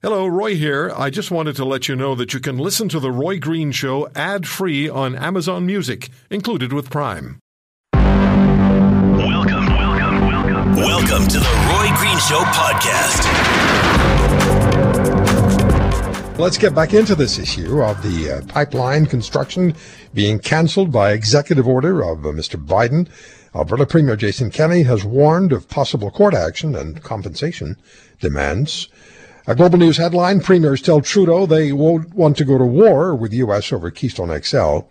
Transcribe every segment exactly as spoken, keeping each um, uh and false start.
Hello, Roy here. I just wanted to let you know that you can listen to The Roy Green Show ad-free on Amazon Music, included with Prime. Welcome, welcome, welcome. Welcome to The Roy Green Show podcast. Let's get back into this issue of the uh, pipeline construction being cancelled by executive order of uh, Mister Biden. Alberta Premier Jason Kenney has warned of possible court action and compensation demands. A Global News headline, premiers tell Trudeau they won't want to go to war with the U S over Keystone X L.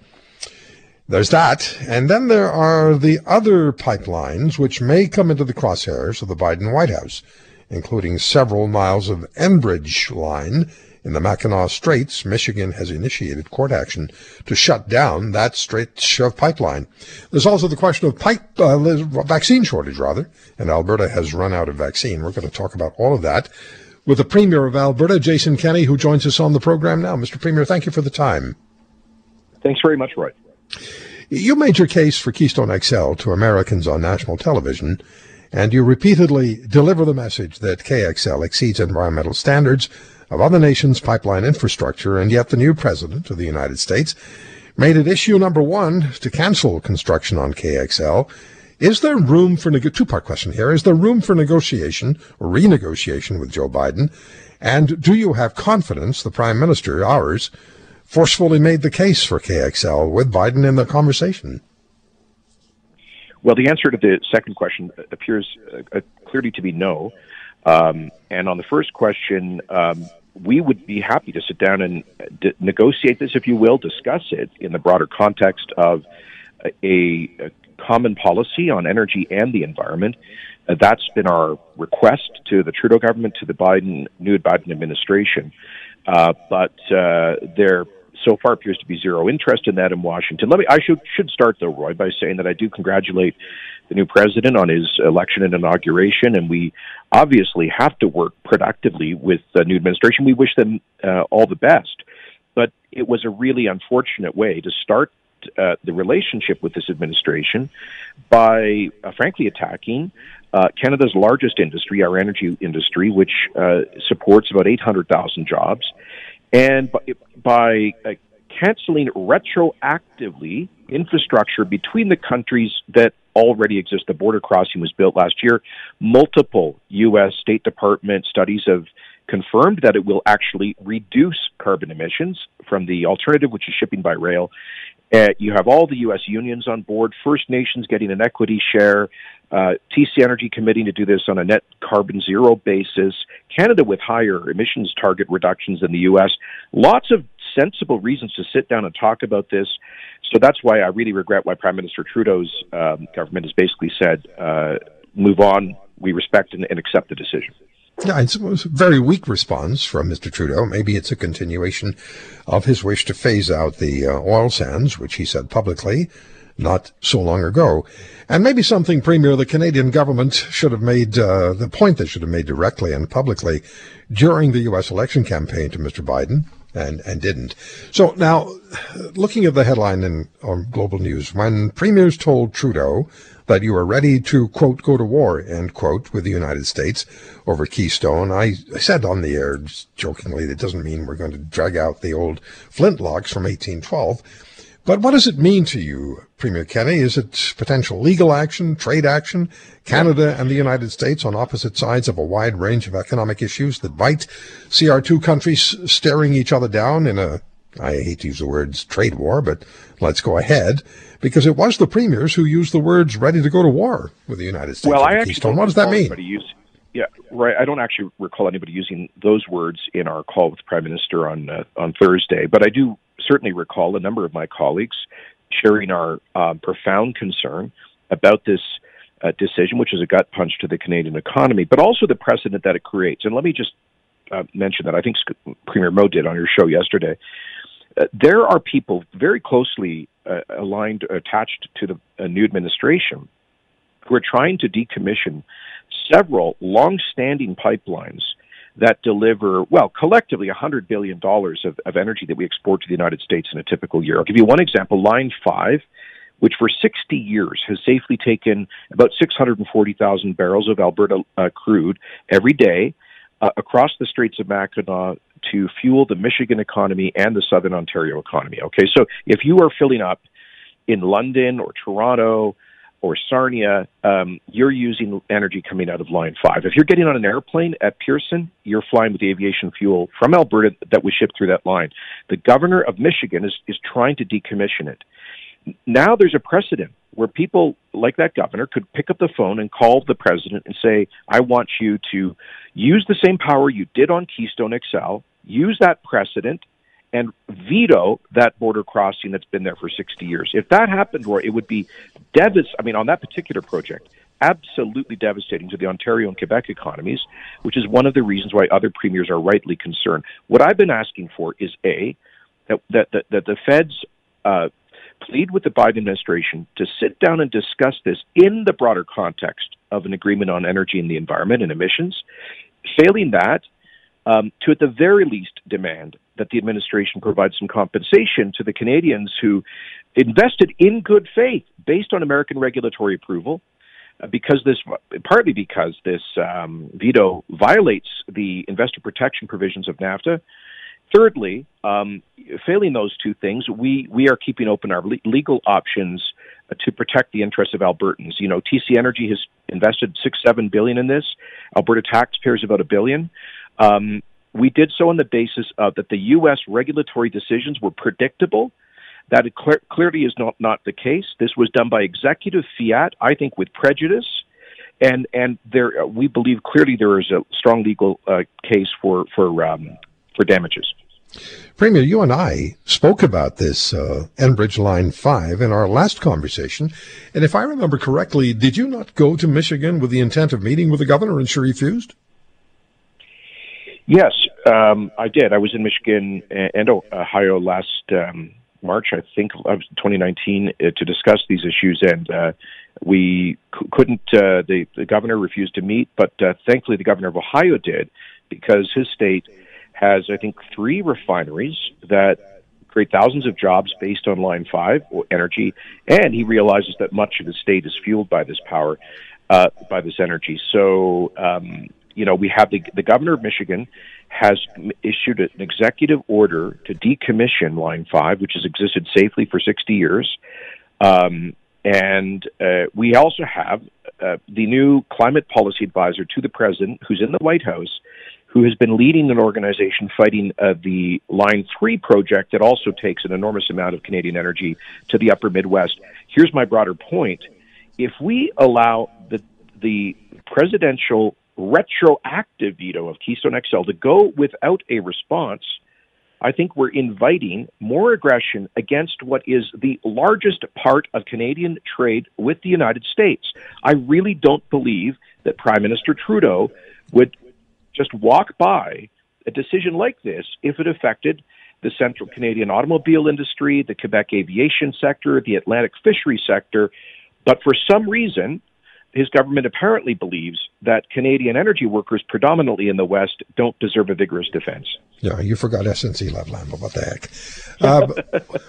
There's that. And then there are the other pipelines which may come into the crosshairs of the Biden White House, including several miles of Enbridge line in the Mackinac Straits. Michigan has initiated court action to shut down that stretch of pipeline. There's also the question of pipe uh, vaccine shortage, rather, and Alberta has run out of vaccine. We're going to talk about all of that with the Premier of Alberta, Jason Kenney, who joins us on the program now. Mister Premier, thank you for the time. Thanks very much, Roy. You made your case for Keystone X L to Americans on national television, and you repeatedly deliver the message that K X L exceeds environmental standards of other nations' pipeline infrastructure, and yet the new President of the United States made it issue number one to cancel construction on K X L. Is there room for, neg- two-part question here, is there room for negotiation or renegotiation with Joe Biden? And do you have confidence the Prime Minister, ours, forcefully made the case for K X L with Biden in the conversation? Well, the answer to the second question appears uh, clearly to be no. Um, and on the first question, um, we would be happy to sit down and d- negotiate this, if you will, discuss it in the broader context of a, a common policy on energy and the environment. Uh, that's been our request to the Trudeau government, to the Biden new Biden administration. Uh, but uh, there so far appears to be zero interest in that in Washington. Let me I should should start though, Roy, by saying that I do congratulate the new president on his election and inauguration, and we obviously have to work productively with the new administration. We wish them uh, all the best. But it was a really unfortunate way to start Uh, the relationship with this administration by, uh, frankly, attacking uh, Canada's largest industry, our energy industry, which uh, supports about eight hundred thousand jobs, and by, by uh, canceling retroactively infrastructure between the countries that already exist. The border crossing was built last year. Multiple U S State Department studies have confirmed that it will actually reduce carbon emissions from the alternative, which is shipping by rail. Uh, you have all the U S unions on board, First Nations getting an equity share, uh, T C Energy committing to do this on a net carbon zero basis, Canada with higher emissions target reductions than the U S. Lots of sensible reasons to sit down and talk about this. So that's why I really regret why Prime Minister Trudeau's um, government has basically said, uh, move on, we respect and, and accept the decision. Yeah, it's a very weak response from Mister Trudeau. Maybe it's a continuation of his wish to phase out the uh, oil sands, which he said publicly not so long ago. And maybe something, Premier, the Canadian government should have made, uh, the point they should have made directly and publicly during the U S election campaign to Mister Biden, and, and didn't. So now, looking at the headline in on Global News, when premiers told Trudeau that you are ready to, quote, go to war, end quote, with the United States over Keystone. I said on the air, jokingly, that doesn't mean we're going to drag out the old flintlocks from eighteen twelve. But what does it mean to you, Premier Kenney? Is it potential legal action, trade action, Canada and the United States on opposite sides of a wide range of economic issues that bite? See our two countries staring each other down in a, I hate to use the words trade war, but let's go ahead, because it was the premiers who used the words ready to go to war with the United States. Well, I actually Keystone. What does that mean? Use, yeah, right. I don't actually recall anybody using those words in our call with the Prime Minister on uh, on Thursday, but I do certainly recall a number of my colleagues sharing our uh, profound concern about this uh, decision, which is a gut punch to the Canadian economy, but also the precedent that it creates. And let me just uh, mention that I think Premier Mo did on your show yesterday. Uh, there are people very closely uh, aligned, attached to the uh, new administration who are trying to decommission several long-standing pipelines that deliver, well, collectively one hundred billion dollars of, of energy that we export to the United States in a typical year. I'll give you one example, Line five, which for sixty years has safely taken about six hundred forty thousand barrels of Alberta uh, crude every day uh, across the Straits of Mackinac to fuel the Michigan economy and the Southern Ontario economy. Okay, so if you are filling up in London or Toronto or Sarnia, um, you're using energy coming out of Line five. If you're getting on an airplane at Pearson, you're flying with the aviation fuel from Alberta that was shipped through that line. The governor of Michigan is, is trying to decommission it. Now there's a precedent where people like that governor could pick up the phone and call the president and say, I want you to use the same power you did on Keystone X L, use that precedent, and veto that border crossing that's been there for sixty years. If that happened, Roy, it would be devastating. I mean, on that particular project, absolutely devastating to the Ontario and Quebec economies, which is one of the reasons why other premiers are rightly concerned. What I've been asking for is, A, that, that, that, that the feds uh, plead with the Biden administration to sit down and discuss this in the broader context of an agreement on energy and the environment and emissions. Failing that, um, to at the very least demand that the administration provides some compensation to the Canadians who invested in good faith based on American regulatory approval, because this, partly because this um, veto violates the investor protection provisions of NAFTA. Thirdly, um, failing those two things, we, we are keeping open our le- legal options to protect the interests of Albertans. You know, T C Energy has invested six, seven billion in this. Alberta taxpayers about a billion. Um, We did so on the basis of that the U S regulatory decisions were predictable. That it cl- clearly is not, not the case. This was done by executive fiat, I think, with prejudice. And and there, we believe clearly there is a strong legal uh, case for for um, for damages. Premier, you and I spoke about this uh, Enbridge Line five in our last conversation. And if I remember correctly, did you not go to Michigan with the intent of meeting with the governor and she refused? Yes, um, I did. I was in Michigan and Ohio last um, March, I think, of twenty nineteen, uh, to discuss these issues, and uh, we c- couldn't. Uh, the, the governor refused to meet, but uh, thankfully, the governor of Ohio did, because his state has, I think, three refineries that create thousands of jobs based on Line five energy, and he realizes that much of the state is fueled by this power, uh, by this energy. So. Um, You know, we have the, the governor of Michigan has issued an executive order to decommission Line five, which has existed safely for sixty years. Um, and uh, we also have uh, the new climate policy advisor to the president, who's in the White House, who has been leading an organization fighting uh, the Line three project that also takes an enormous amount of Canadian energy to the upper Midwest. Here's my broader point. If we allow the the presidential retroactive veto of Keystone X L to go without a response, I think we're inviting more aggression against what is the largest part of Canadian trade with the United States. I really don't believe that Prime Minister Trudeau would just walk by a decision like this if it affected the Central Canadian automobile industry, the Quebec aviation sector, the Atlantic fishery sector. But for some reason, his government apparently believes that Canadian energy workers, predominantly in the West, don't deserve a vigorous defense. Yeah, you forgot S N C-Lavalin, but what the heck? Uh,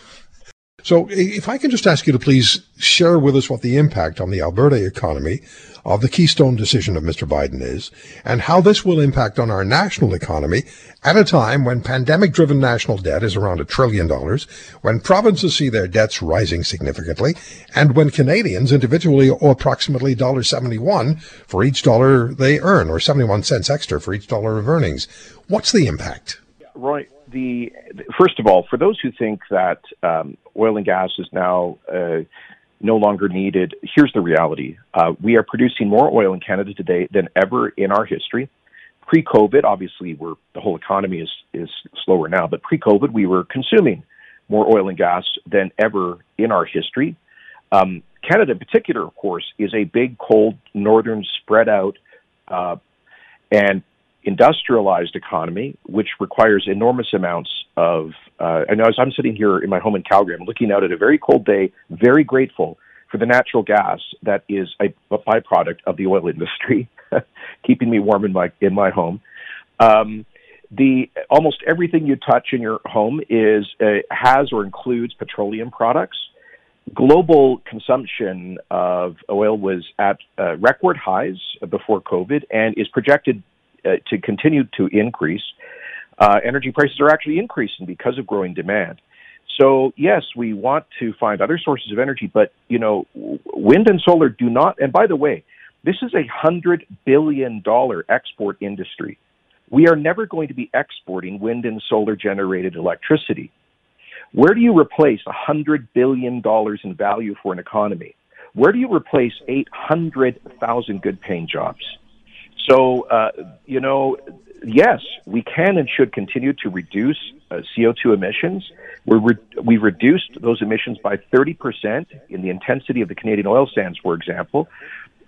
so if I can just ask you to please share with us what the impact on the Alberta economy of the Keystone decision of Mister Biden is, and how this will impact on our national economy at a time when pandemic-driven national debt is around a trillion dollars, when provinces see their debts rising significantly, and when Canadians individually owe approximately one dollar seventy-one for each dollar they earn, or seventy-one cents extra for each dollar of earnings. What's the impact? Right. The, first of all, for those who think that um, oil and gas is now uh, no longer needed, here's the reality. Uh, we are producing more oil in Canada today than ever in our history. Pre-COVID, obviously, we're, the whole economy is, is slower now, but pre-COVID, we were consuming more oil and gas than ever in our history. Um, Canada, in particular, of course, is a big, cold, northern, spread-out uh, and industrialized economy, which requires enormous amounts of, uh, and as I'm sitting here in my home in Calgary, I'm looking out at a very cold day, very grateful for the natural gas that is a, a byproduct of the oil industry, keeping me warm in my in my home. Um, the almost everything you touch in your home is uh, has or includes petroleum products. Global consumption of oil was at uh, record highs before COVID and is projected uh, to continue to increase. Uh, energy prices are actually increasing because of growing demand. So, yes, we want to find other sources of energy, but, you know, wind and solar do not. And by the way, this is a one hundred billion dollars export industry. We are never going to be exporting wind and solar generated electricity. Where do you replace one hundred billion dollars in value for an economy? Where do you replace eight hundred thousand good-paying jobs? So, uh, you know, yes, we can and should continue to reduce uh, C O two emissions. We're re- we reduced those emissions by thirty percent in the intensity of the Canadian oil sands, for example.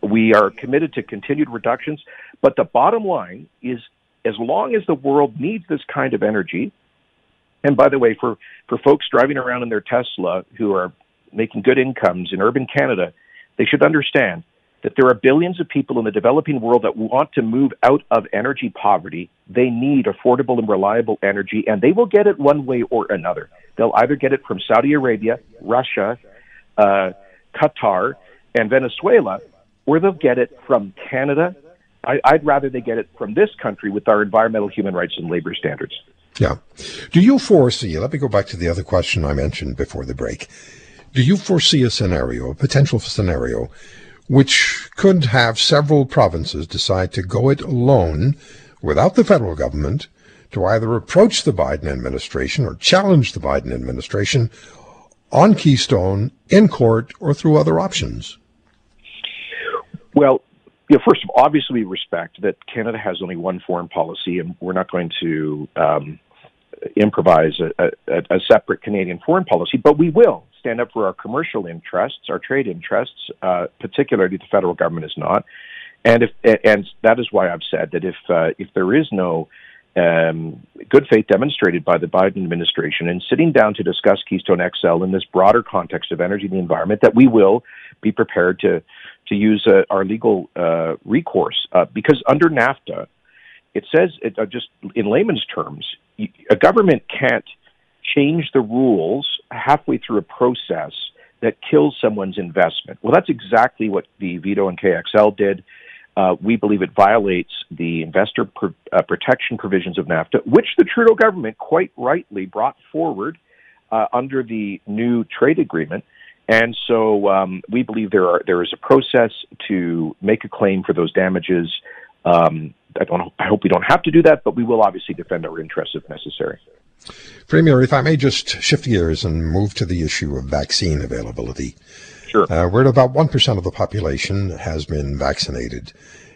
We are committed to continued reductions. But the bottom line is, as long as the world needs this kind of energy, and by the way, for, for folks driving around in their Tesla who are making good incomes in urban Canada, they should understand that there are billions of people in the developing world that want to move out of energy poverty. They need affordable and reliable energy, and they will get it one way or another. They'll either get it from Saudi Arabia, Russia, uh, Qatar, and Venezuela, or they'll get it from Canada. I, I'd rather they get it from this country with our environmental, human rights, and labor standards. Yeah. Do you foresee, let me go back to the other question I mentioned before the break. Do you foresee a scenario, a potential scenario, which could have several provinces decide to go it alone without the federal government to either approach the Biden administration or challenge the Biden administration on Keystone in court or through other options? Well, you know, first of all, obviously we respect that Canada has only one foreign policy, and we're not going to um, improvise a, a, a separate Canadian foreign policy, but we will stand up for our commercial interests, our trade interests, uh, particularly the federal government is not. And if, and that is why I've said that if uh, if there is no um, good faith demonstrated by the Biden administration in sitting down to discuss Keystone X L in this broader context of energy and the environment, that we will be prepared to, to use uh, our legal uh, recourse. Uh, because under NAFTA, it says, it, uh, just in layman's terms, a government can't change the rules halfway through a process that kills someone's investment. Well, that's exactly what the veto and K X L did. Uh, we believe it violates the investor pro- uh, protection provisions of NAFTA, which the Trudeau government quite rightly brought forward uh, under the new trade agreement. And so um, we believe there are there is a process to make a claim for those damages. Um, I don't. I hope we don't have to do that, but we will obviously defend our interests if necessary. Premier, if I may just shift gears and move to the issue of vaccine availability. Sure. Uh, we're at about one percent of the population has been vaccinated,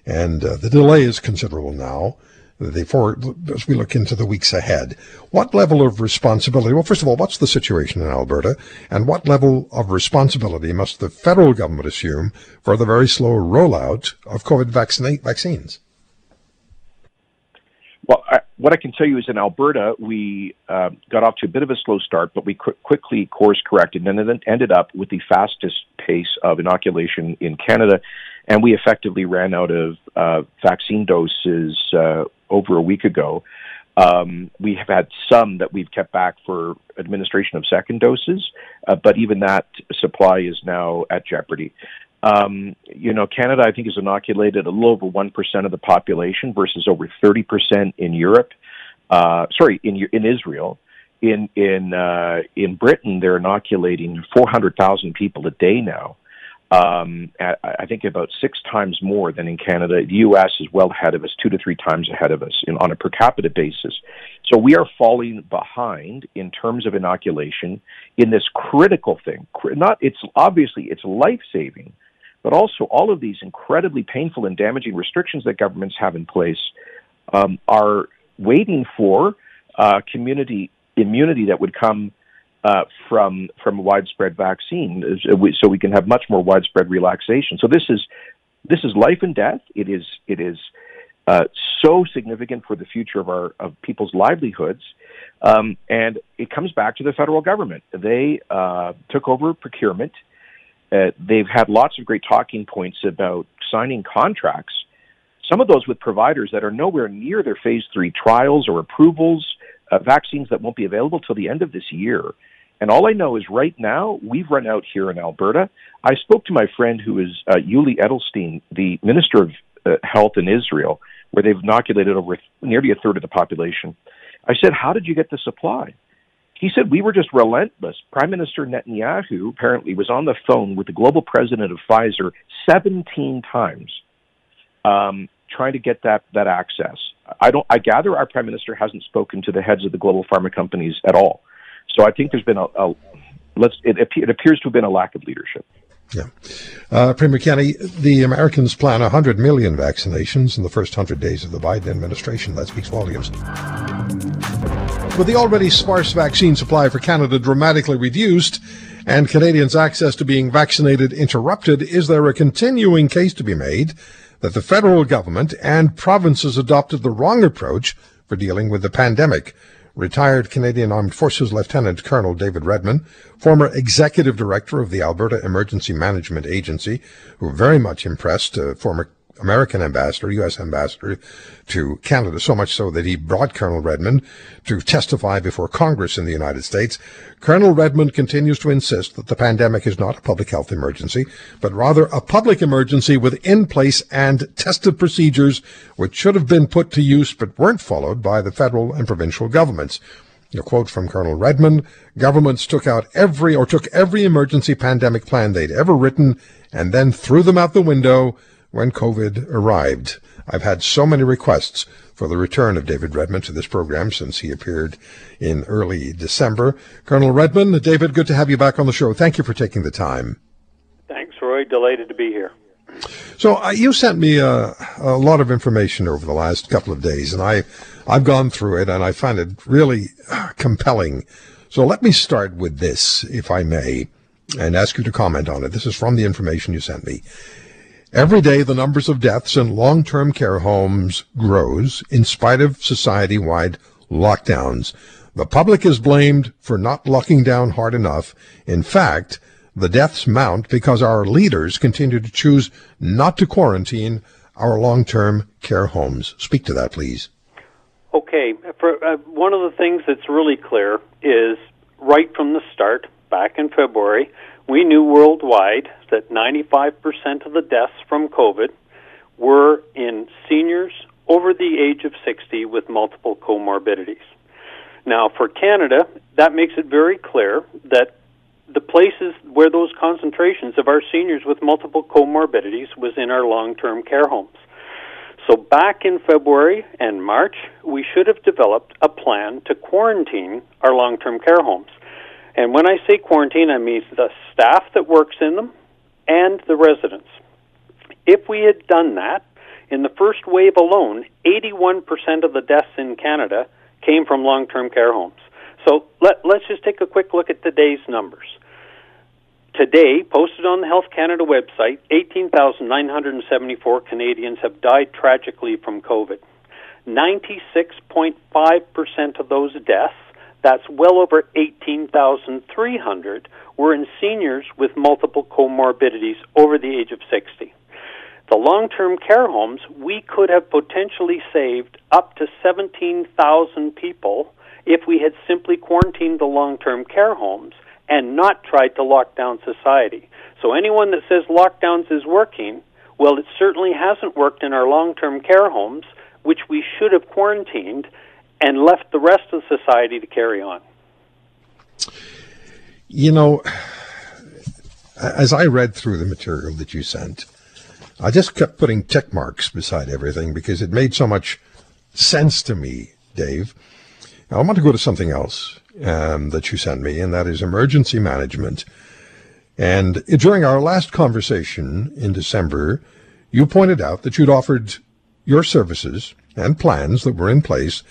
and uh, the delay is considerable now. Therefore, as we look into the weeks ahead, what level of responsibility, well, first of all, what's the situation in Alberta, and what level of responsibility must the federal government assume for the very slow rollout of COVID vaccine, vaccines? Well, I, what I can tell you is in Alberta, we uh, got off to a bit of a slow start, but we qu- quickly course corrected and then ended up with the fastest pace of inoculation in Canada. And we effectively ran out of uh, vaccine doses uh, over a week ago. Um, we have had some that we've kept back for administration of second doses, uh, but even that supply is now at jeopardy. Um, you know, Canada, I think, is inoculated a little over one percent of the population versus over thirty percent in Europe. Uh, sorry, in in Israel. In in uh, in Britain, they're inoculating four hundred thousand people a day now. Um, at, I think about six times more than in Canada. The U S is well ahead of us, two to three times ahead of us in, on a per capita basis. So we are falling behind in terms of inoculation in this critical thing. Not, it's obviously it's life-saving. But also all of these incredibly painful and damaging restrictions that governments have in place um, are waiting for uh, community immunity that would come uh, from from widespread vaccine, so we can have much more widespread relaxation. So this is this is life and death. It is it is uh, so significant for the future of our of people's livelihoods, um, and it comes back to the federal government. They uh, took over procurement. Uh, they've had lots of great talking points about signing contracts, some of those with providers that are nowhere near their phase three trials or approvals, uh, vaccines that won't be available till the end of this year. And all I know is right now we've run out here in Alberta. I spoke to my friend who is uh, Yuli Edelstein, the Minister of uh, Health in Israel, where they've inoculated over nearly a third of the population. I said, how did you get the supply? He said, we were just relentless. Prime Minister Netanyahu apparently was on the phone with the global president of Pfizer seventeen times um, trying to get that, that access. I don't. I gather our prime minister hasn't spoken to the heads of the global pharma companies at all. So I think there's been a, a let's. It, it appears to have been a lack of leadership. Yeah, uh, Premier Kenney, the Americans plan one hundred million vaccinations in the first one hundred days of the Biden administration. That speaks volumes. With the already sparse vaccine supply for Canada dramatically reduced and Canadians' access to being vaccinated interrupted, is there a continuing case to be made that the federal government and provinces adopted the wrong approach for dealing with the pandemic? Retired Canadian Armed Forces Lieutenant Colonel David Redman, former Executive Director of the Alberta Emergency Management Agency, who very much impressed uh, former American Ambassador, U S Ambassador to Canada, so much so that he brought Colonel Redman to testify before Congress in the United States. Colonel Redman continues to insist that the pandemic is not a public health emergency, but rather a public emergency with in-place and tested procedures which should have been put to use but weren't followed by the federal and provincial governments. A quote from Colonel Redman, governments took out every or took every emergency pandemic plan they'd ever written and then threw them out the window when COVID arrived. I've had so many requests for the return of David Redman to this program since he appeared in early December. Colonel Redman, David, good to have you back on the show. Thank you for taking the time. Thanks, Roy. Delighted to be here. So uh, you sent me uh, a lot of information over the last couple of days, and I, I've gone through it, and I find it really uh, compelling. So let me start with this, if I may, and ask you to comment on it. This is from the information you sent me. Every day, the numbers of deaths in long-term care homes grows in spite of society-wide lockdowns. The public is blamed for not locking down hard enough. In fact, the deaths mount because our leaders continue to choose not to quarantine our long-term care homes. Speak to that, please. Okay. For, uh, one of the things that's really clear is right from the start, back in February, we knew worldwide that ninety-five percent of the deaths from COVID were in seniors over the age of sixty with multiple comorbidities. Now, for Canada, that makes it very clear that the places where those concentrations of our seniors with multiple comorbidities was in our long-term care homes. So back in February and March, we should have developed a plan to quarantine our long-term care homes. And when I say quarantine, I mean the staff that works in them and the residents. If we had done that, in the first wave alone, eighty-one percent of the deaths in Canada came from long-term care homes. So let, let's just take a quick look at today's numbers. Today, posted on the Health Canada website, eighteen thousand nine hundred seventy-four Canadians have died tragically from COVID. ninety-six point five percent of those deaths, that's well over eighteen thousand three hundred, were in seniors with multiple comorbidities over the age of sixty. The long-term care homes, we could have potentially saved up to seventeen thousand people if we had simply quarantined the long-term care homes and not tried to lock down society. So anyone that says lockdowns is working, well, it certainly hasn't worked in our long-term care homes, which we should have quarantined and left the rest of society to carry on. You know, as I read through the material that you sent, I just kept putting tick marks beside everything because it made so much sense to me, Dave. Now, I want to go to something else um, that you sent me, and that is emergency management. And during our last conversation in December, you pointed out that you'd offered your services and plans that were in place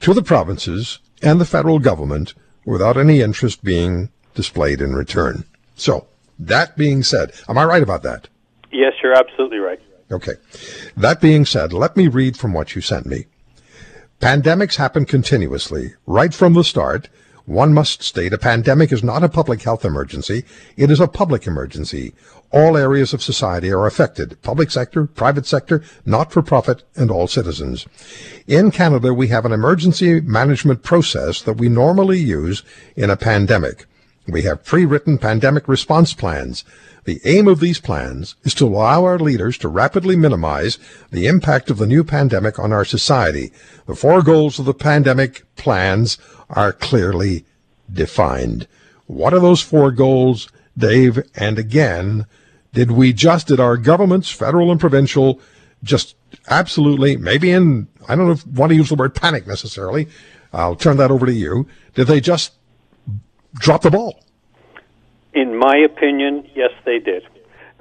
to the provinces and the federal government without any interest being displayed in return. So, that being said, am I right about that? Yes, you're absolutely right. Okay. That being said, let me read from what you sent me. Pandemics happen continuously, right from the start. One must state a pandemic is not a public health emergency. It is a public emergency. All areas of society are affected, public sector, private sector, not-for-profit, and all citizens. In Canada, we have an emergency management process that we normally use in a pandemic. We have pre-written pandemic response plans. The aim of these plans is to allow our leaders to rapidly minimize the impact of the new pandemic on our society. The four goals of the pandemic plans are clearly defined. What are those four goals, Dave? And again, did we just, did our governments, federal and provincial, just absolutely, maybe in, I don't know if, want to use the word panic necessarily, I'll turn that over to you, did they just drop the ball? In my opinion, yes, they did.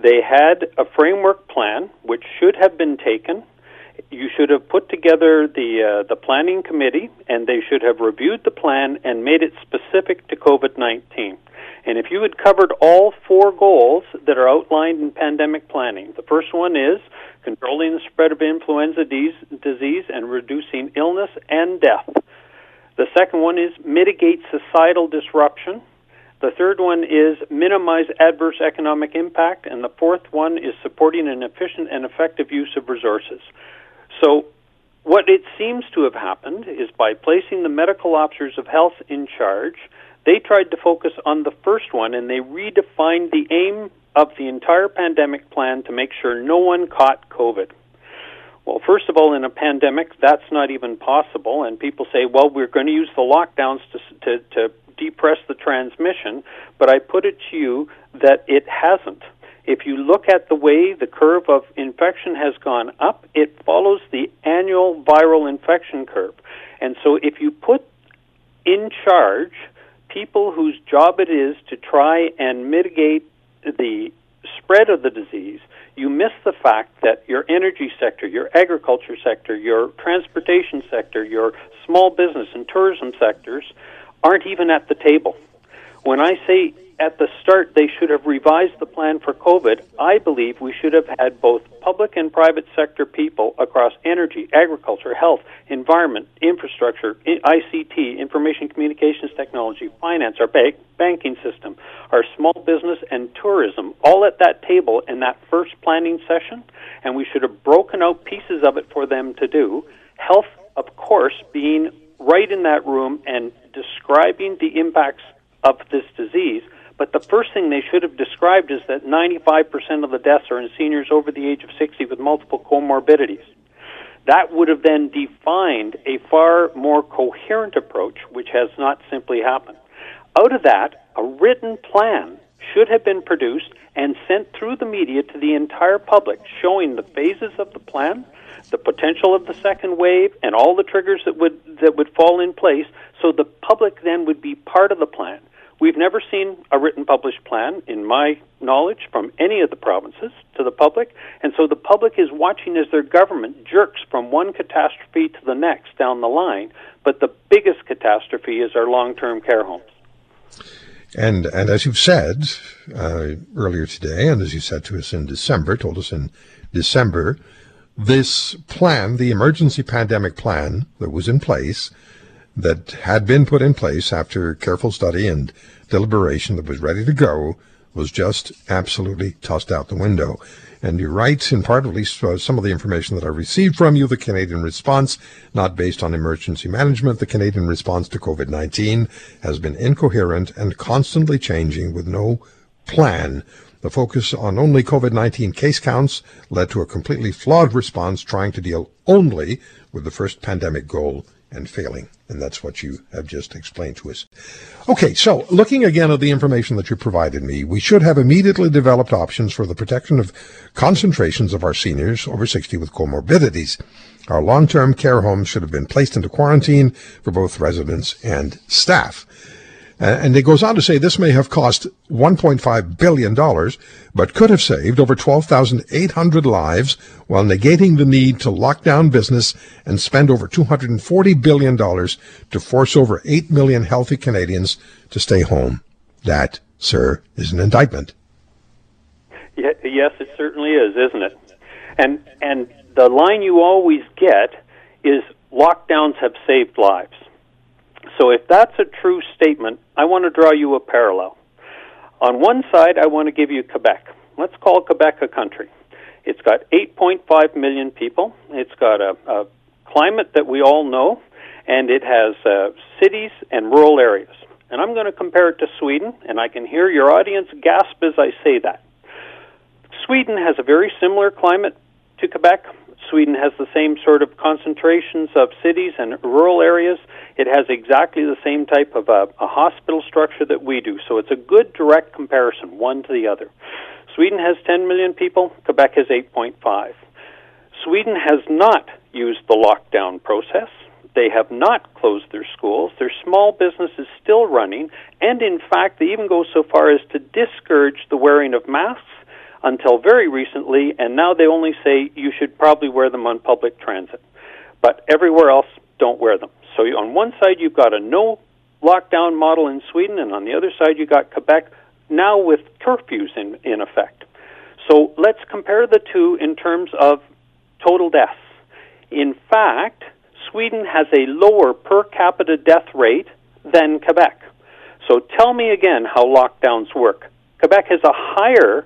They had a framework plan which should have been taken. You should have put together the uh, the planning committee, and they should have reviewed the plan and made it specific to COVID nineteen. And if you had covered all four goals that are outlined in pandemic planning, the first one is controlling the spread of influenza disease and reducing illness and death. The second one is mitigate societal disruption. The third one is minimize adverse economic impact. And the fourth one is supporting an efficient and effective use of resources. So what it seems to have happened is by placing the medical officers of health in charge, they tried to focus on the first one, and they redefined the aim of the entire pandemic plan to make sure no one caught COVID. Well, first of all, in a pandemic, that's not even possible. And people say, well, we're going to use the lockdowns to, to, to depress the transmission, but I put it to you that it hasn't. If you look at the way the curve of infection has gone up, it follows the annual viral infection curve. And so if you put in charge people whose job it is to try and mitigate the spread of the disease, you miss the fact that your energy sector, your agriculture sector, your transportation sector, your small business and tourism sectors aren't even at the table. When I say at the start they should have revised the plan for COVID, I believe we should have had both public and private sector people across energy, agriculture, health, environment, infrastructure, I C T, information communications technology, finance, our bank, banking system, our small business and tourism, all at that table in that first planning session, and we should have broken out pieces of it for them to do. Health, of course, being right in that room and describing the impacts of this disease. But the first thing they should have described is that ninety-five percent of the deaths are in seniors over the age of sixty with multiple comorbidities. That would have then defined a far more coherent approach, which has not simply happened. Out of that, a written plan should have been produced and sent through the media to the entire public, showing the phases of the plan, the potential of the second wave, and all the triggers that would that would fall in place, so the public then would be part of the plan. We've never seen a written published plan, in my knowledge, from any of the provinces to the public, and so the public is watching as their government jerks from one catastrophe to the next down the line, but the biggest catastrophe is our long-term care homes. And and as you've said uh, earlier today, and as you said to us in December, told us in December, this plan, the emergency pandemic plan that was in place, that had been put in place after careful study and deliberation, that was ready to go, was just absolutely tossed out the window. And you're right, in part, at least uh, some of the information that I received from you, the Canadian response, not based on emergency management, the Canadian response to COVID nineteen has been incoherent and constantly changing with no plan. The focus on only COVID nineteen case counts led to a completely flawed response, trying to deal only with the first pandemic goal and failing. And that's what you have just explained to us. Okay, so looking again at the information that you provided me, we should have immediately developed options for the protection of concentrations of our seniors over sixty with comorbidities. Our long-term care homes should have been placed into quarantine for both residents and staff. And it goes on to say this may have cost one point five billion dollars, but could have saved over twelve thousand eight hundred lives while negating the need to lock down business and spend over two hundred forty billion dollars to force over eight million healthy Canadians to stay home. That, sir, is an indictment. Yes, it certainly is, isn't it? And and the line you always get is lockdowns have saved lives. So if that's a true statement, I want to draw you a parallel. On one side, I want to give you Quebec. Let's call Quebec a country. It's got eight point five million people. It's got a, a climate that we all know, and it has uh, cities and rural areas. and I'm going to compare it to Sweden, and I can hear your audience gasp as I say that. Sweden has a very similar climate to Quebec. Sweden has the same sort of concentrations of cities and rural areas. It has exactly the same type of a, a hospital structure that we do. So it's a good direct comparison, one to the other. Sweden has ten million people. Quebec has eight point five. Sweden has not used the lockdown process. They have not closed their schools. Their small business is still running. And, in fact, they even go so far as to discourage the wearing of masks until very recently, and now they only say you should probably wear them on public transit. But everywhere else, don't wear them. So on one side, you've got a no-lockdown model in Sweden, and on the other side, you've got Quebec now with curfews in, in effect. So let's compare the two in terms of total deaths. In fact, Sweden has a lower per capita death rate than Quebec. So tell me again how lockdowns work. Quebec has a higher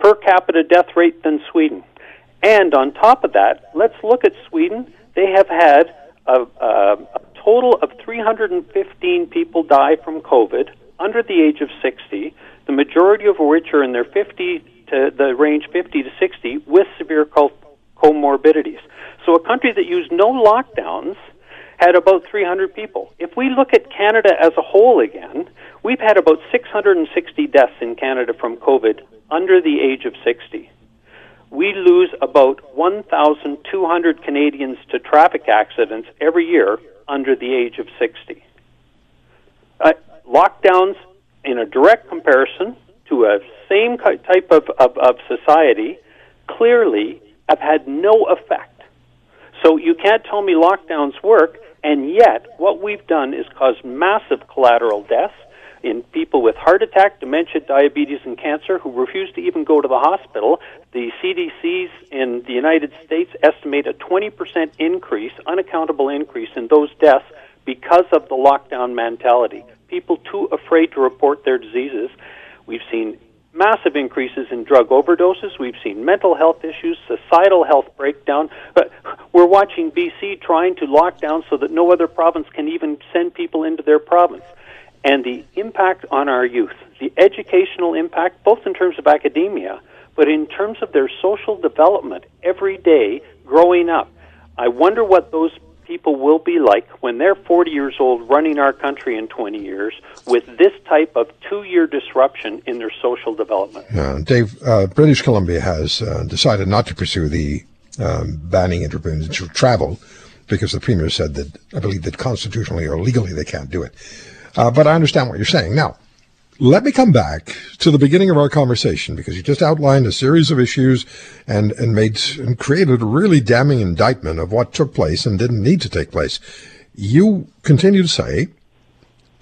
per capita death rate than Sweden. And on top of that, let's look at Sweden. They have had a, a, a total of three hundred fifteen people die from COVID under the age of sixty, the majority of which are in their fifty to the range fifty to sixty with severe co- comorbidities. So a country that used no lockdowns had about three hundred people. If we look at Canada as a whole again, we've had about six hundred sixty deaths in Canada from COVID under the age of sixty. We lose about one thousand two hundred Canadians to traffic accidents every year under the age of sixty. Uh, lockdowns, in a direct comparison to a same type of, of, of society, clearly have had no effect. So you can't tell me lockdowns work, and yet what we've done is cause massive collateral deaths in people with heart attack, dementia, diabetes, and cancer who refuse to even go to the hospital. The C D Cs in the United States estimate a twenty percent increase, unaccountable increase in those deaths because of the lockdown mentality. People too afraid to report their diseases. We've seen massive increases in drug overdoses. We've seen mental health issues, societal health breakdown. But we're watching B C trying to lock down so that no other province can even send people into their province. And the impact on our youth, the educational impact, both in terms of academia, but in terms of their social development every day growing up. I wonder what those people will be like when they're forty years old running our country in twenty years with this type of two-year disruption in their social development. Uh, Dave, uh, British Columbia has uh, decided not to pursue the um, banning interprovincial travel because the Premier said that, I believe, that constitutionally or legally they can't do it. Uh, but I understand what you're saying. Now, let me come back to the beginning of our conversation, because you just outlined a series of issues and, and made and created a really damning indictment of what took place and didn't need to take place. You continue to say,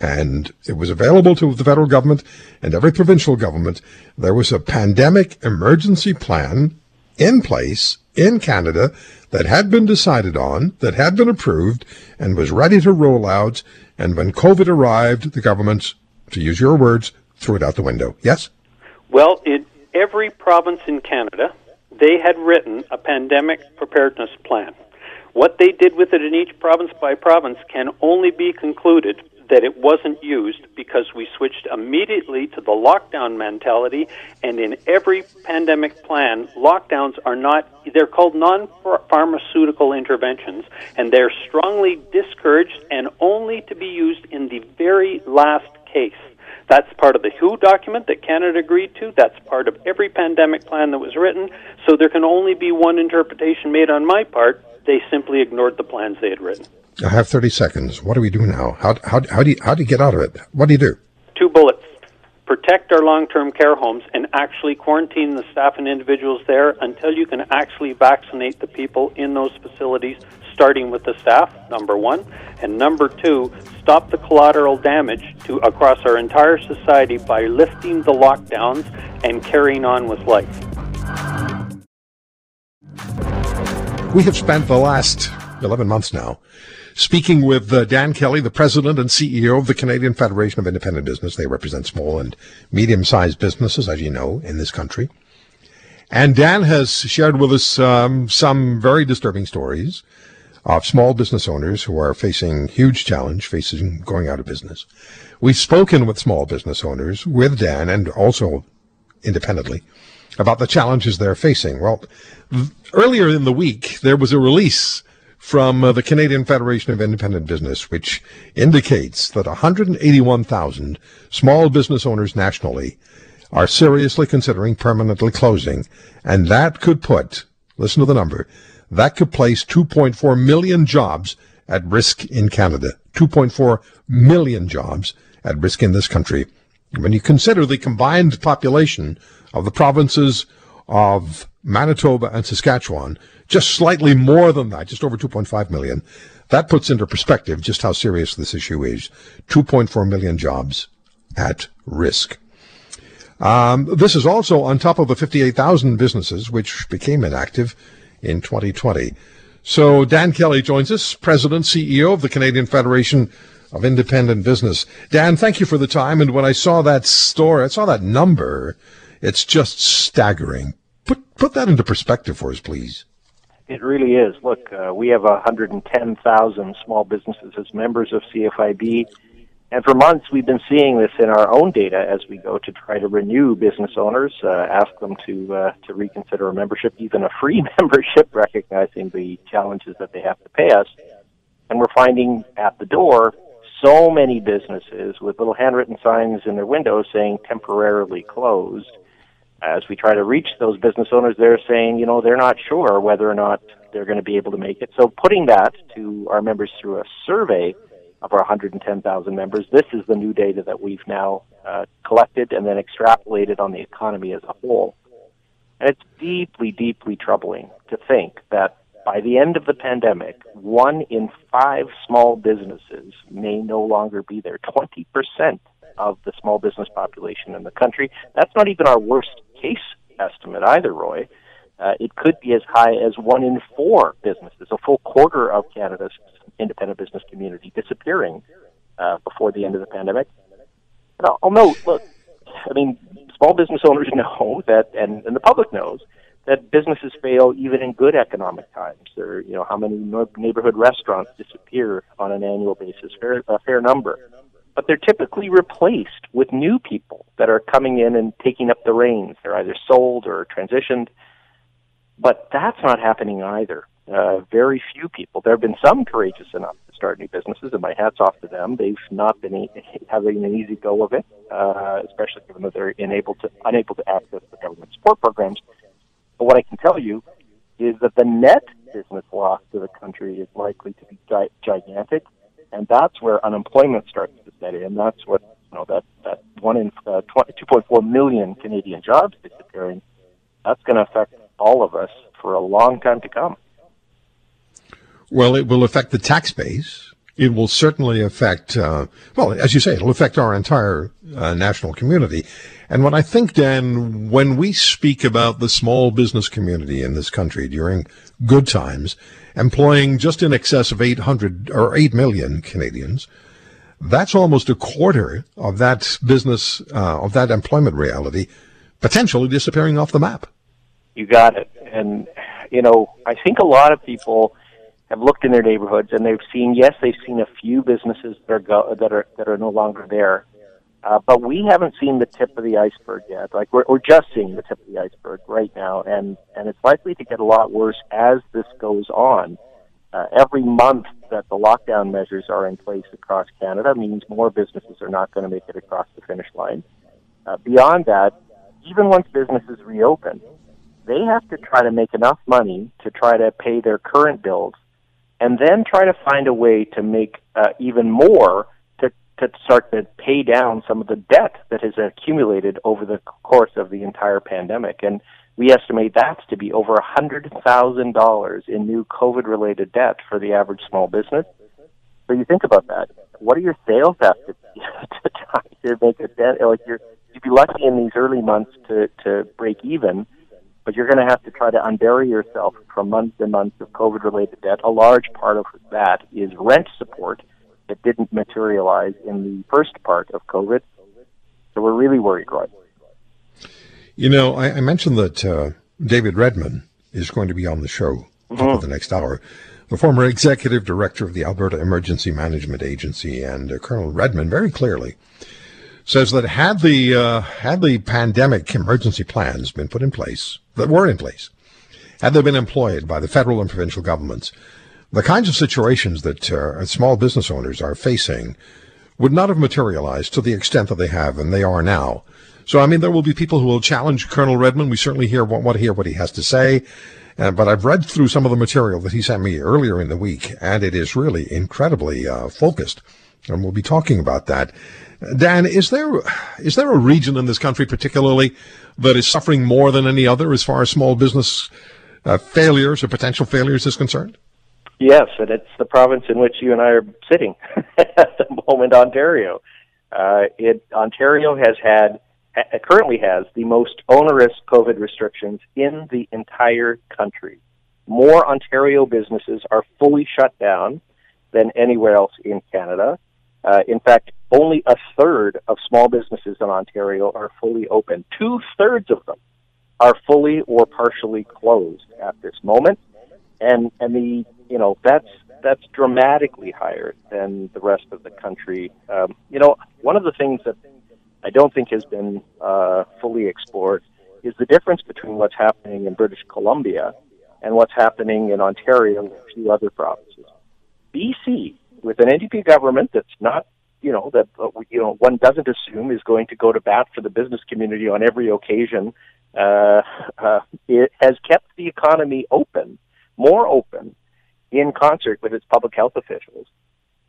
and it was available to the federal government and every provincial government, there was a pandemic emergency plan in place in Canada that had been decided on, that had been approved, and was ready to roll out. And when COVID arrived, the government, to use your words, threw it out the window. Yes? Well, in every province in Canada, they had written a pandemic preparedness plan. What they did with it in each province by province can only be concluded that it wasn't used, because we switched immediately to the lockdown mentality. And in every pandemic plan, lockdowns are not, they're called non-pharmaceutical interventions, and they're strongly discouraged and only to be used in the very last case. That's part of the W H O document that Canada agreed to. That's part of every pandemic plan that was written. So there can only be one interpretation made on my part. They simply ignored the plans they had written. I have thirty seconds. What do we do now? How, how, how, do you, how do you get out of it? What do you do? Two bullets. Protect our long-term care homes and actually quarantine the staff and individuals there until you can actually vaccinate the people in those facilities, starting with the staff, number one. And number two, stop the collateral damage to across our entire society by lifting the lockdowns and carrying on with life. We have spent the last eleven months now speaking with uh, Dan Kelly, the president and C E O of the Canadian Federation of Independent Business. They represent small and medium-sized businesses, as you know, in this country. And Dan has shared with us um, some very disturbing stories of small business owners who are facing huge challenge, facing going out of business. We've spoken with small business owners, with Dan, and also independently, about the challenges they're facing. Well, earlier in the week, there was a release from uh, the Canadian Federation of Independent Business, which indicates that one hundred eighty-one thousand small business owners nationally are seriously considering permanently closing, and that could put, listen to the number, that could place two point four million jobs at risk in Canada. two point four million jobs at risk in this country. When you consider the combined population of the provinces of Manitoba and Saskatchewan, just slightly more than that, just over two point five million, that puts into perspective just how serious this issue is. two point four million jobs at risk. Um, this is also on top of the fifty-eight thousand businesses which became inactive in twenty twenty. So Dan Kelly joins us, President, C E O of the Canadian Federation of Independent Business. Dan, thank you for the time. And when I saw that story, I saw that number, it's just staggering. Put put that into perspective for us, please. It really is. Look, uh, we have one hundred ten thousand small businesses as members of C F I B. And for months, we've been seeing this in our own data as we go to try to renew business owners, uh, ask them to uh, to reconsider a membership, even a free membership, recognizing the challenges that they have to pay us. And we're finding at the door so many businesses with little handwritten signs in their windows saying temporarily closed. As we try to reach those business owners, they're saying, you know, they're not sure whether or not they're going to be able to make it. So putting that to our members through a survey of our one hundred ten thousand members, this is the new data that we've now uh, collected and then extrapolated on the economy as a whole. And it's deeply, deeply troubling to think that by the end of the pandemic, one in five small businesses may no longer be there. twenty percent of the small business population in the country. That's not even our worst case estimate either, Roy. Uh, it could be as high as one in four businesses, a full quarter of Canada's independent business community disappearing uh, before the end of the pandemic. And I'll note, look, I mean, small business owners know that, and, and the public knows, that businesses fail even in good economic times. There, you know, how many neighborhood restaurants disappear on an annual basis, fair, a fair number. But they're typically replaced with new people that are coming in and taking up the reins. They're either sold or transitioned. But that's not happening either. Uh, very few people. There have been some courageous enough to start new businesses, and my hat's off to them. They've not been e- having an easy go of it, uh, especially given that they're unable to, unable to access the government support programs. But what I can tell you is that the net business loss to the country is likely to be gi- gigantic, and that's where unemployment starts to set in. That's what, you know, that, that one in uh, two point four million Canadian jobs disappearing, that's going to affect all of us for a long time to come. Well, it will affect the tax base. It will certainly affect, uh, well, as you say, it'll affect our entire uh, national community. And what I think, Dan, when we speak about the small business community in this country during good times, employing just in excess of eight hundred or eight million Canadians, that's almost a quarter of that business, uh, of that employment reality, potentially disappearing off the map. You got it. And, you know, I think a lot of people have looked in their neighborhoods and they've seen, yes, they've seen a few businesses that are go, that are that are no longer there. Uh, but we haven't seen the tip of the iceberg yet. Like we're, we're just seeing the tip of the iceberg right now. And, and it's likely to get a lot worse as this goes on. Uh, every month that the lockdown measures are in place across Canada means more businesses are not going to make it across the finish line. Uh, beyond that, even once businesses reopen, they have to try to make enough money to try to pay their current bills and then try to find a way to make uh, even more to, to start to pay down some of the debt that has accumulated over the course of the entire pandemic. And we estimate that to be over one hundred thousand dollars in new COVID-related debt for the average small business. So you think about that. What are your sales have to, to try to make a debt? Like you're, you'd be lucky in these early months to, to break even, but you're going to have to try to unbury yourself from months and months of COVID-related debt. A large part of that is rent support that didn't materialize in the first part of COVID. So we're really worried, Roy. You know, I, I mentioned that uh, David Redman is going to be on the show mm-hmm. over the next hour. the former executive director of the Alberta Emergency Management Agency, and uh, Colonel Redman very clearly says that had the uh, had the pandemic emergency plans been put in place, that were in place, had they been employed by the federal and provincial governments, the kinds of situations that uh, small business owners are facing would not have materialized to the extent that they have, and they are now. So, I mean, there will be people who will challenge Colonel Redman. We certainly hear what, what hear what he has to say. Uh, but I've read through some of the material that he sent me earlier in the week, and it is really incredibly uh, focused. And we'll be talking about that. Dan, is there is there a region in this country particularly that is suffering more than any other as far as small business uh, failures or potential failures is concerned? Yes, and it's the province in which you and I are sitting at the moment, Ontario. Uh, it Ontario has had, currently has, the most onerous COVID restrictions in the entire country. More Ontario businesses are fully shut down than anywhere else in Canada. Uh, in fact, only a third of small businesses in Ontario are fully open. Two-thirds of them are fully or partially closed at this moment. And, and the, you know, that's, that's dramatically higher than the rest of the country. Um, you know, one of the things that I don't think has been uh, fully explored is the difference between what's happening in British Columbia and what's happening in Ontario and a few other provinces. B C, with an N D P government that's not, you know, that, you know, one doesn't assume is going to go to bat for the business community on every occasion, uh, uh, it has kept the economy open, more open, in concert with its public health officials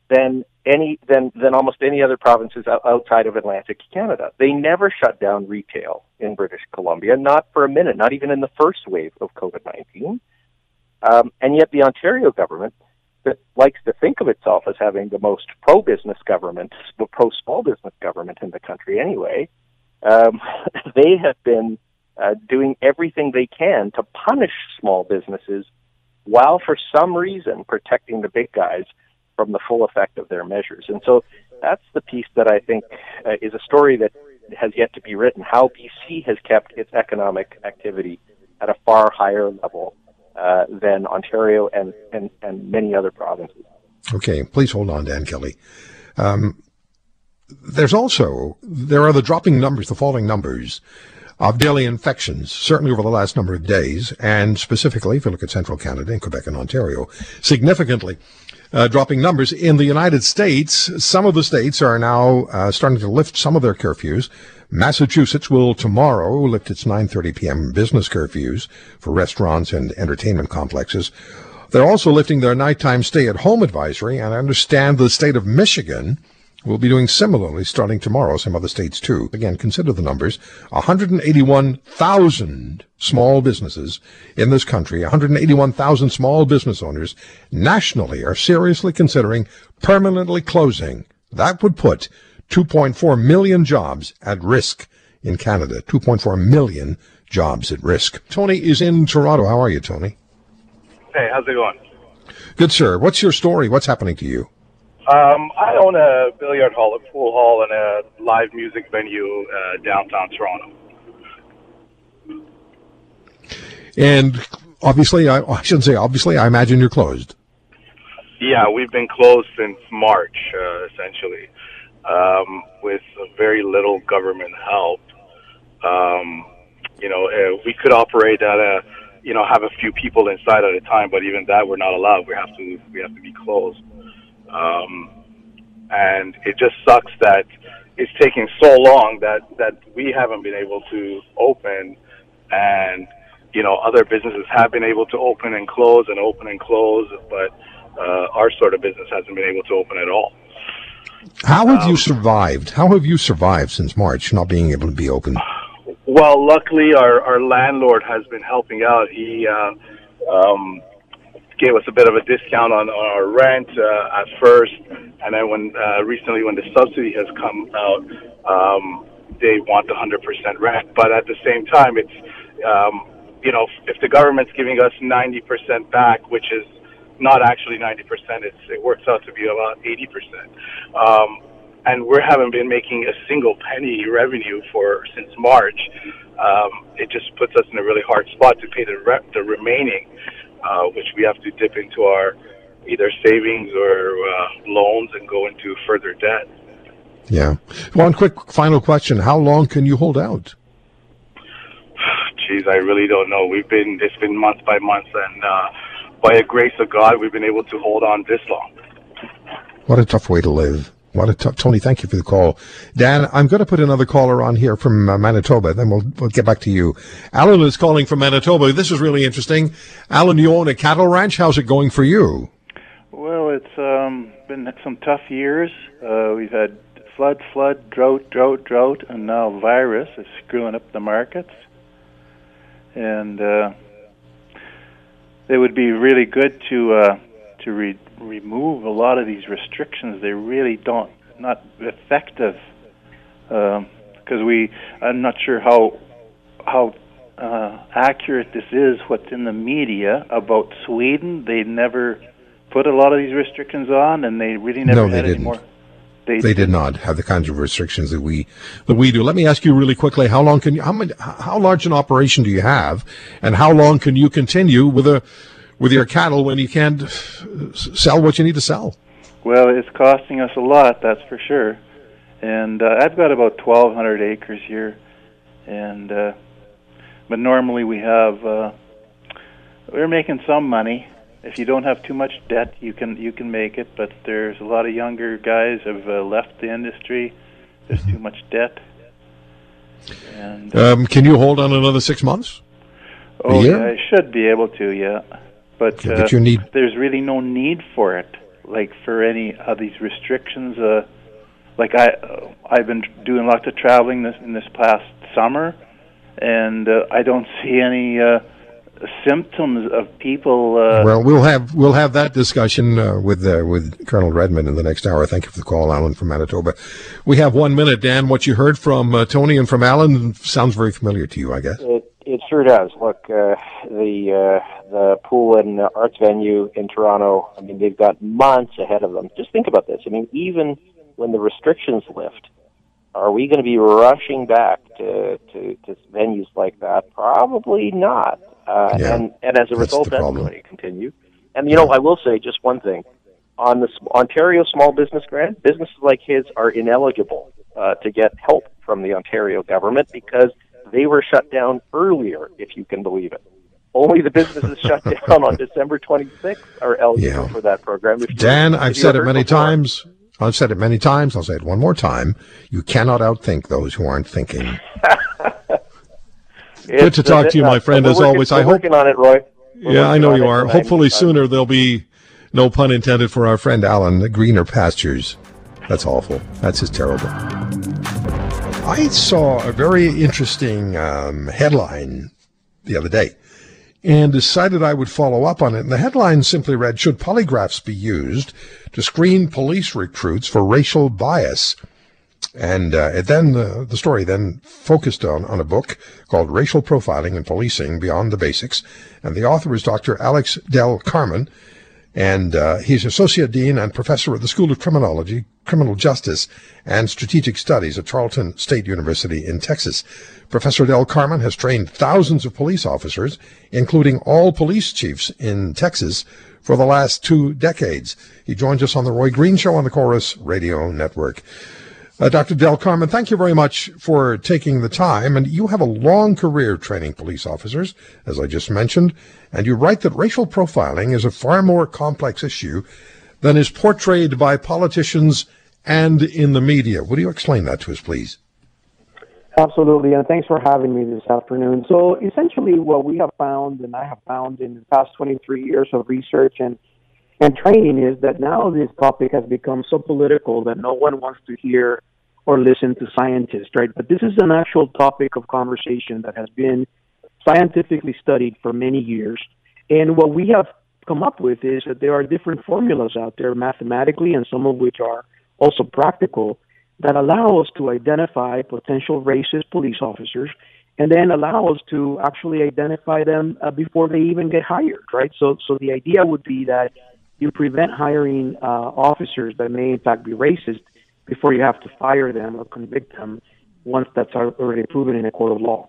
than any than, than almost any other provinces outside of Atlantic Canada. They never shut down retail in British Columbia, not for a minute, not even in the first wave of COVID nineteen. Um, and yet the Ontario government, that likes to think of itself as having the most pro-business government, pro-small business government in the country anyway, um, they have been uh, doing everything they can to punish small businesses while for some reason protecting the big guys from the full effect of their measures. And so that's the piece that I think uh, is a story that has yet to be written, how B C has kept its economic activity at a far higher level Uh, than Ontario and, and, and many other provinces. Okay, please hold on, Dan Kelly. Um, there's also, there are the dropping numbers, the falling numbers of daily infections, certainly over the last number of days, and specifically, if you look at central Canada and Quebec and Ontario, significantly uh, dropping numbers. In the United States, some of the states are now uh, starting to lift some of their curfews. Massachusetts will tomorrow lift its nine thirty p.m. business curfews for restaurants and entertainment complexes. They're also lifting their nighttime stay-at-home advisory, and I understand the state of Michigan will be doing similarly starting tomorrow, some other states too. Again, consider the numbers. one hundred eighty-one thousand small businesses in this country, one hundred eighty-one thousand small business owners nationally are seriously considering permanently closing. That would put two point four million jobs at risk in Canada. two point four million jobs at risk. Tony is in Toronto. How are you, Tony? Hey, how's it going? Good, sir. What's your story? What's happening to you? Um, I own a billiard hall, a pool hall, and a live music venue uh, downtown Toronto. And obviously, I, I shouldn't say obviously, I imagine you're closed. Yeah, we've been closed since March, uh, essentially. Um, with very little government help, um, you know, uh, we could operate at a, you know, have a few people inside at a time, but even that we're not allowed. We have to, we have to be closed, um, and it just sucks that it's taking so long that that we haven't been able to open, and you know, other businesses have been able to open and close and open and close, but uh, our sort of business hasn't been able to open at all. How have um, you survived? How have you survived since March, not being able to be open? Well, luckily, our, our landlord has been helping out. He uh, um, gave us a bit of a discount on our rent uh, at first, and then when uh, recently when the subsidy has come out, um, they want the one hundred percent rent. But at the same time, it's, um, you know, if the government's giving us ninety percent back, which is not actually ninety percent, it's, it works out to be about eighty percent. Um, and we haven't been making a single penny revenue for since March. Um, it just puts us in a really hard spot to pay the, re- the remaining uh, which we have to dip into our either savings or uh, loans and go into further debt. Yeah. One quick final question. How long can you hold out? Jeez, I really don't know. We've been, it's been month by month, and uh, by the grace of God, we've been able to hold on this long. What a tough way to live. What a tough, Tony, thank you for the call. Dan, I'm going to put another caller on here from uh, Manitoba, then we'll, we'll get back to you. Alan is calling from Manitoba. This is really interesting. Alan, you own a cattle ranch. How's it going for you? Well, it's um, been some tough years. Uh, we've had flood, flood, drought, drought, drought, and now virus is screwing up the markets. And uh, it would be really good to uh, to re- remove a lot of these restrictions. They really don't not effective because um, we. I'm not sure how how uh, accurate this is. What's in the media about Sweden? They never put a lot of these restrictions on, and they really never no, had any more. They, they did not have the kinds of restrictions that we that we do. Let me ask you really quickly: How long can you? How many? How large an operation do you have, and how long can you continue with a with your cattle when you can't sell what you need to sell? Well, it's costing us a lot, that's for sure. And uh, I've got about twelve hundred acres here, and uh, but normally we have uh, we're making some money. If you don't have too much debt, you can you can make it. But there's a lot of younger guys have uh, left the industry. There's mm-hmm. too much debt. And, uh, um, can you hold on another six months? Oh, yeah, I should be able to. Yeah, but, yeah, but uh, you need... there's really no need for it. Like for any of these restrictions. Uh, like I, uh, I've been doing lots of traveling this in this past summer, and uh, I don't see any. Uh, symptoms of people uh well we'll have we'll have that discussion uh, with uh, with Colonel Redman in the next hour. Thank you for the call, Alan from Manitoba. We have one minute. Dan, what you heard from uh, Tony and from Alan sounds very familiar to you, I guess. It, it sure does. Look, uh, the uh, the pool and uh, arts venue in Toronto, I mean, they've got months ahead of them. Just think about this. I mean, even when the restrictions lift, are we going to be rushing back to, to, to venues like that? Probably not. Uh, yeah, and, and as a result, that's going to continue. And, you yeah. know, I will say just one thing. On the Ontario Small Business Grant, businesses like his are ineligible uh, to get help from the Ontario government because they were shut down earlier, if you can believe it. Only the businesses shut down on December twenty-sixth are eligible yeah. for that program. If Dan, you, I've said it many before, times. I've said it many times. I'll say it one more time. You cannot outthink those who aren't thinking. Good to talk to you, my friend, as always. I hope we're working on it, Roy. Yeah, I know you are. Hopefully sooner there'll be, no pun intended, for our friend Alan, the greener pastures. That's awful. That's just terrible. I saw a very interesting um, headline the other day and decided I would follow up on it. And the headline simply read, "Should polygraphs be used to screen police recruits for racial bias?" And uh, it then uh, the story then focused on, on a book called Racial Profiling and Policing Beyond the Basics. And the author is Doctor Alex Del Carmen. And uh, he's Associate Dean and Professor at the School of Criminology, Criminal Justice, and Strategic Studies at Tarleton State University in Texas. Professor Del Carmen has trained thousands of police officers, including all police chiefs in Texas, for the last two decades. He joins us on the Roy Green Show on the Chorus Radio Network. Uh, Doctor Del Carmen, thank you very much for taking the time. And you have a long career training police officers, as I just mentioned. And you write that racial profiling is a far more complex issue than is portrayed by politicians and in the media. Would you explain that to us, please? Absolutely. And thanks for having me this afternoon. So essentially what we have found, and I have found in the past twenty-three years of research and And training, is that now this topic has become so political that no one wants to hear or listen to scientists, right? But this is an actual topic of conversation that has been scientifically studied for many years. And what we have come up with is that there are different formulas out there mathematically, and some of which are also practical, that allow us to identify potential racist police officers and then allow us to actually identify them uh, before they even get hired, right? So, so the idea would be that you prevent hiring uh, officers that may, in fact, be racist before you have to fire them or convict them once that's already proven in a court of law.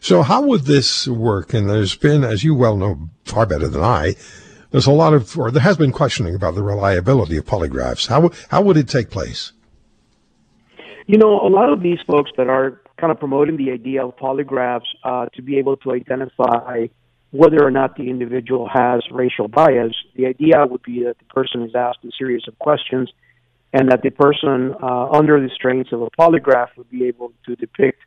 So how would this work? And there's been, as you well know far better than I, there's a lot of, or there has been questioning about the reliability of polygraphs. How, how would it take place? You know, a lot of these folks that are kind of promoting the idea of polygraphs uh, to be able to identify whether or not the individual has racial bias, the idea would be that the person is asked a series of questions and that the person uh, under the strains of a polygraph would be able to depict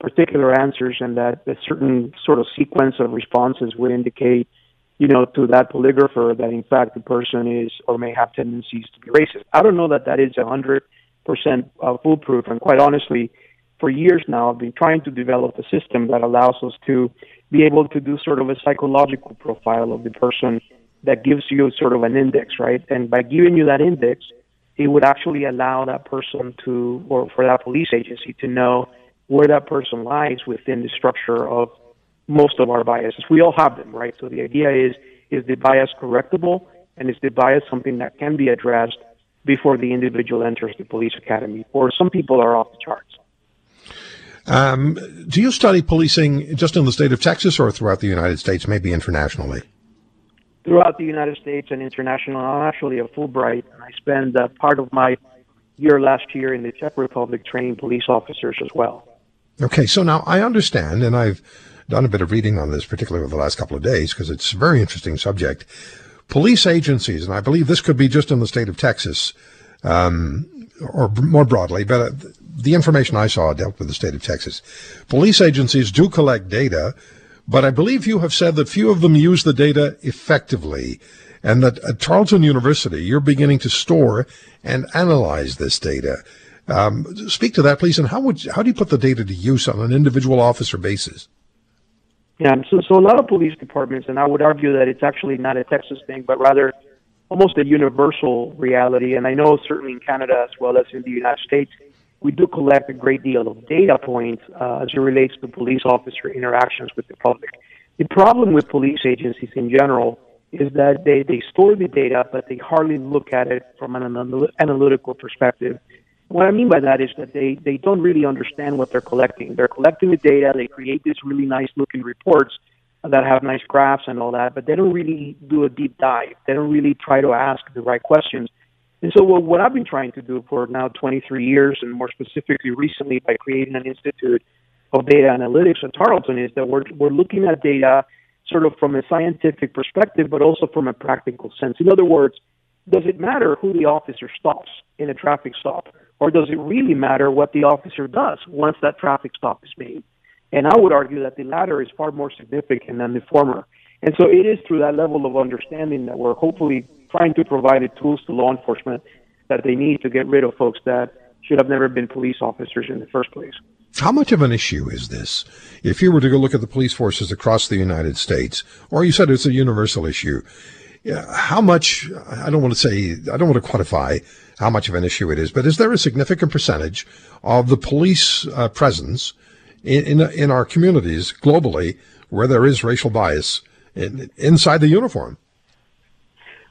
particular answers, and that a certain sort of sequence of responses would indicate, you know, to that polygrapher that in fact the person is or may have tendencies to be racist. I don't know that that is one hundred percent uh, foolproof, and quite honestly, for years now, I've been trying to develop a system that allows us to be able to do sort of a psychological profile of the person that gives you sort of an index, right? And by giving you that index, it would actually allow that person to, or for that police agency to know where that person lies within the structure of most of our biases. We all have them, right? So the idea is, is the bias correctable? And is the bias something that can be addressed before the individual enters the police academy? Or some people are off the charts. Um, do you study policing just in the state of Texas or throughout the United States, maybe internationally? Throughout the United States and international. I'm actually a Fulbright, and I spend uh, part of my year last year in the Czech Republic training police officers as well. Okay, so now I understand, and I've done a bit of reading on this, particularly over the last couple of days, because it's a very interesting subject. Police agencies, and I believe this could be just in the state of Texas, um, or more broadly, but... Uh, the information I saw dealt with the state of Texas. Police agencies do collect data, but I believe you have said that few of them use the data effectively, and that at Tarleton University, you're beginning to store and analyze this data. Um, speak to that, please, and how would how do you put the data to use on an individual officer basis? Yeah, so, so a lot of police departments, and I would argue that it's actually not a Texas thing, but rather almost a universal reality, and I know certainly in Canada as well as in the United States, we do collect a great deal of data points uh, as it relates to police officer interactions with the public. The problem with police agencies in general is that they, they store the data, but they hardly look at it from an analytical perspective. What I mean by that is that they, they don't really understand what they're collecting. They're collecting the data, they create these really nice-looking reports that have nice graphs and all that, but they don't really do a deep dive. They don't really try to ask the right questions. And so what I've been trying to do for now twenty-three years, and more specifically recently by creating an Institute of Data Analytics at Tarleton, is that we're, we're looking at data sort of from a scientific perspective, but also from a practical sense. In other words, does it matter who the officer stops in a traffic stop, or does it really matter what the officer does once that traffic stop is made? And I would argue that the latter is far more significant than the former. And so it is through that level of understanding that we're hopefully trying to provide the tools to law enforcement that they need to get rid of folks that should have never been police officers in the first place. How much of an issue is this? If you were to go look at the police forces across the United States, or you said it's a universal issue, how much, I don't want to say, I don't want to quantify how much of an issue it is, but is there a significant percentage of the police uh, presence in, in in our communities globally where there is racial bias in, inside the uniform?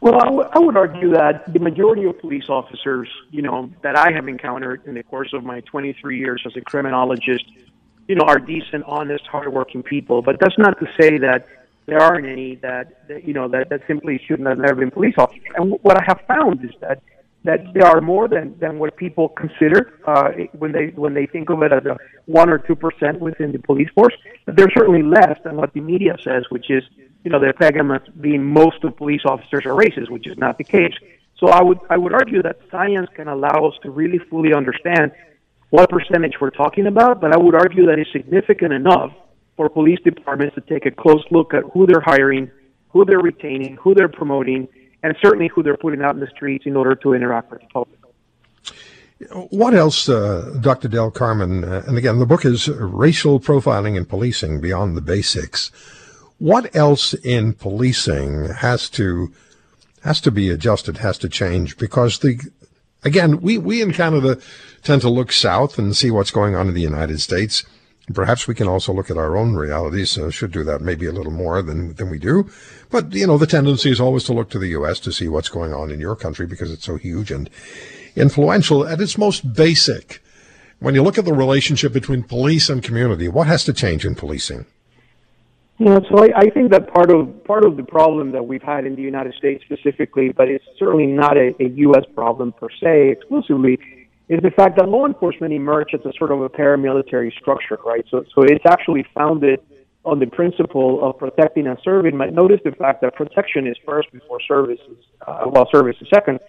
Well, I, w- I would argue that the majority of police officers, you know, that I have encountered in the course of my twenty-three years as a criminologist, you know, are decent, honest, hardworking people. But that's not to say that there aren't any that, that you know, that, that simply shouldn't have never been police officers. And w- what I have found is that that there are more than, than what people consider uh, when they when they think of it as a one or two percent within the police force. But they're certainly less than what the media says, which is, you know, the argument being most of police officers are racist, which is not the case. So I would I would argue that science can allow us to really fully understand what percentage we're talking about, but I would argue that it's significant enough for police departments to take a close look at who they're hiring, who they're retaining, who they're promoting, and certainly who they're putting out in the streets in order to interact with the public. What else, uh, Doctor Del Carmen, uh, and again, the book is Racial Profiling and Policing Beyond the Basics. What else in policing has to has to be adjusted, has to change? Because, the again, we, we in Canada tend to look south and see what's going on in the United States. Perhaps we can also look at our own realities, so should do that maybe a little more than than we do. But, you know, the tendency is always to look to the U S to see what's going on in your country because it's so huge and influential at its most basic. when you look at the relationship between police and community, what has to change in policing? Yeah, so I, I think that part of part of the problem that we've had in the United States specifically, but it's certainly not a, a U S problem per se exclusively, is the fact that law enforcement emerged as a sort of a paramilitary structure, right? So, so it's actually founded on the principle of protecting and serving. Might notice the fact that protection is first before services, uh, while service is second,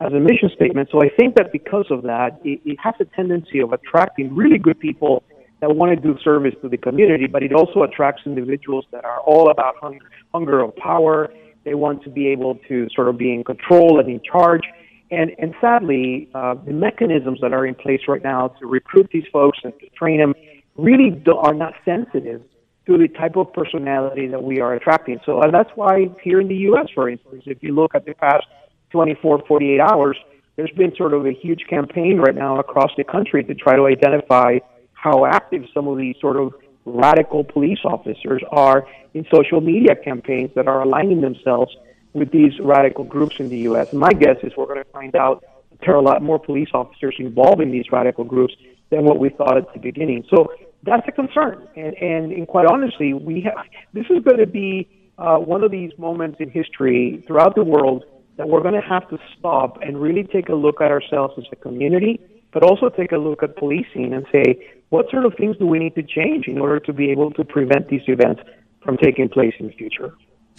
as a mission statement. So I think that because of that, it, it has a tendency of attracting really good people that want to do service to the community, but it also attracts individuals that are all about hunger, hunger of power. They want to be able to sort of be in control and in charge. And, and sadly, uh, the mechanisms that are in place right now to recruit these folks and to train them really do, are not sensitive to the type of personality that we are attracting. So and that's why here in the U S, for instance, if you look at the past twenty-four, forty-eight hours, there's been sort of a huge campaign right now across the country to try to identify how active some of these sort of radical police officers are in social media campaigns that are aligning themselves with these radical groups in the U S. And my guess is we're going to find out there are a lot more police officers involved in these radical groups than what we thought at the beginning. So that's a concern. And, and, and quite honestly, we have, this is going to be uh, one of these moments in history throughout the world that we're going to have to stop and really take a look at ourselves as a community, but also take a look at policing and say, what sort of things do we need to change in order to be able to prevent these events from taking place in the future?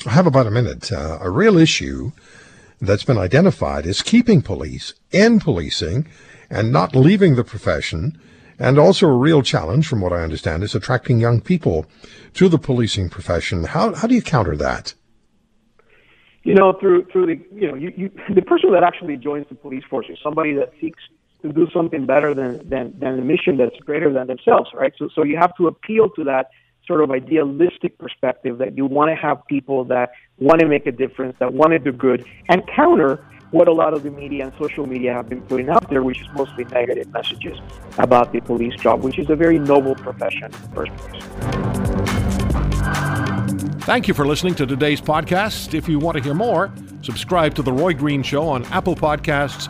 I have about a minute. Uh, a real issue that's been identified is keeping police in policing and not leaving the profession. And also a real challenge, from what I understand, is attracting young people to the policing profession. How how do you counter that? You know, through through the you know you, you the person that actually joins the police force is somebody that seeks to do something better than, than, than a mission that's greater than themselves, right? So, so you have to appeal to that sort of idealistic perspective that you want to have people that want to make a difference, that want to do good, and counter what a lot of the media and social media have been putting out there, which is mostly negative messages about the police job, which is a very noble profession in the first place. Thank you for listening to today's podcast. If you want to hear more, subscribe to The Roy Green Show on Apple Podcasts,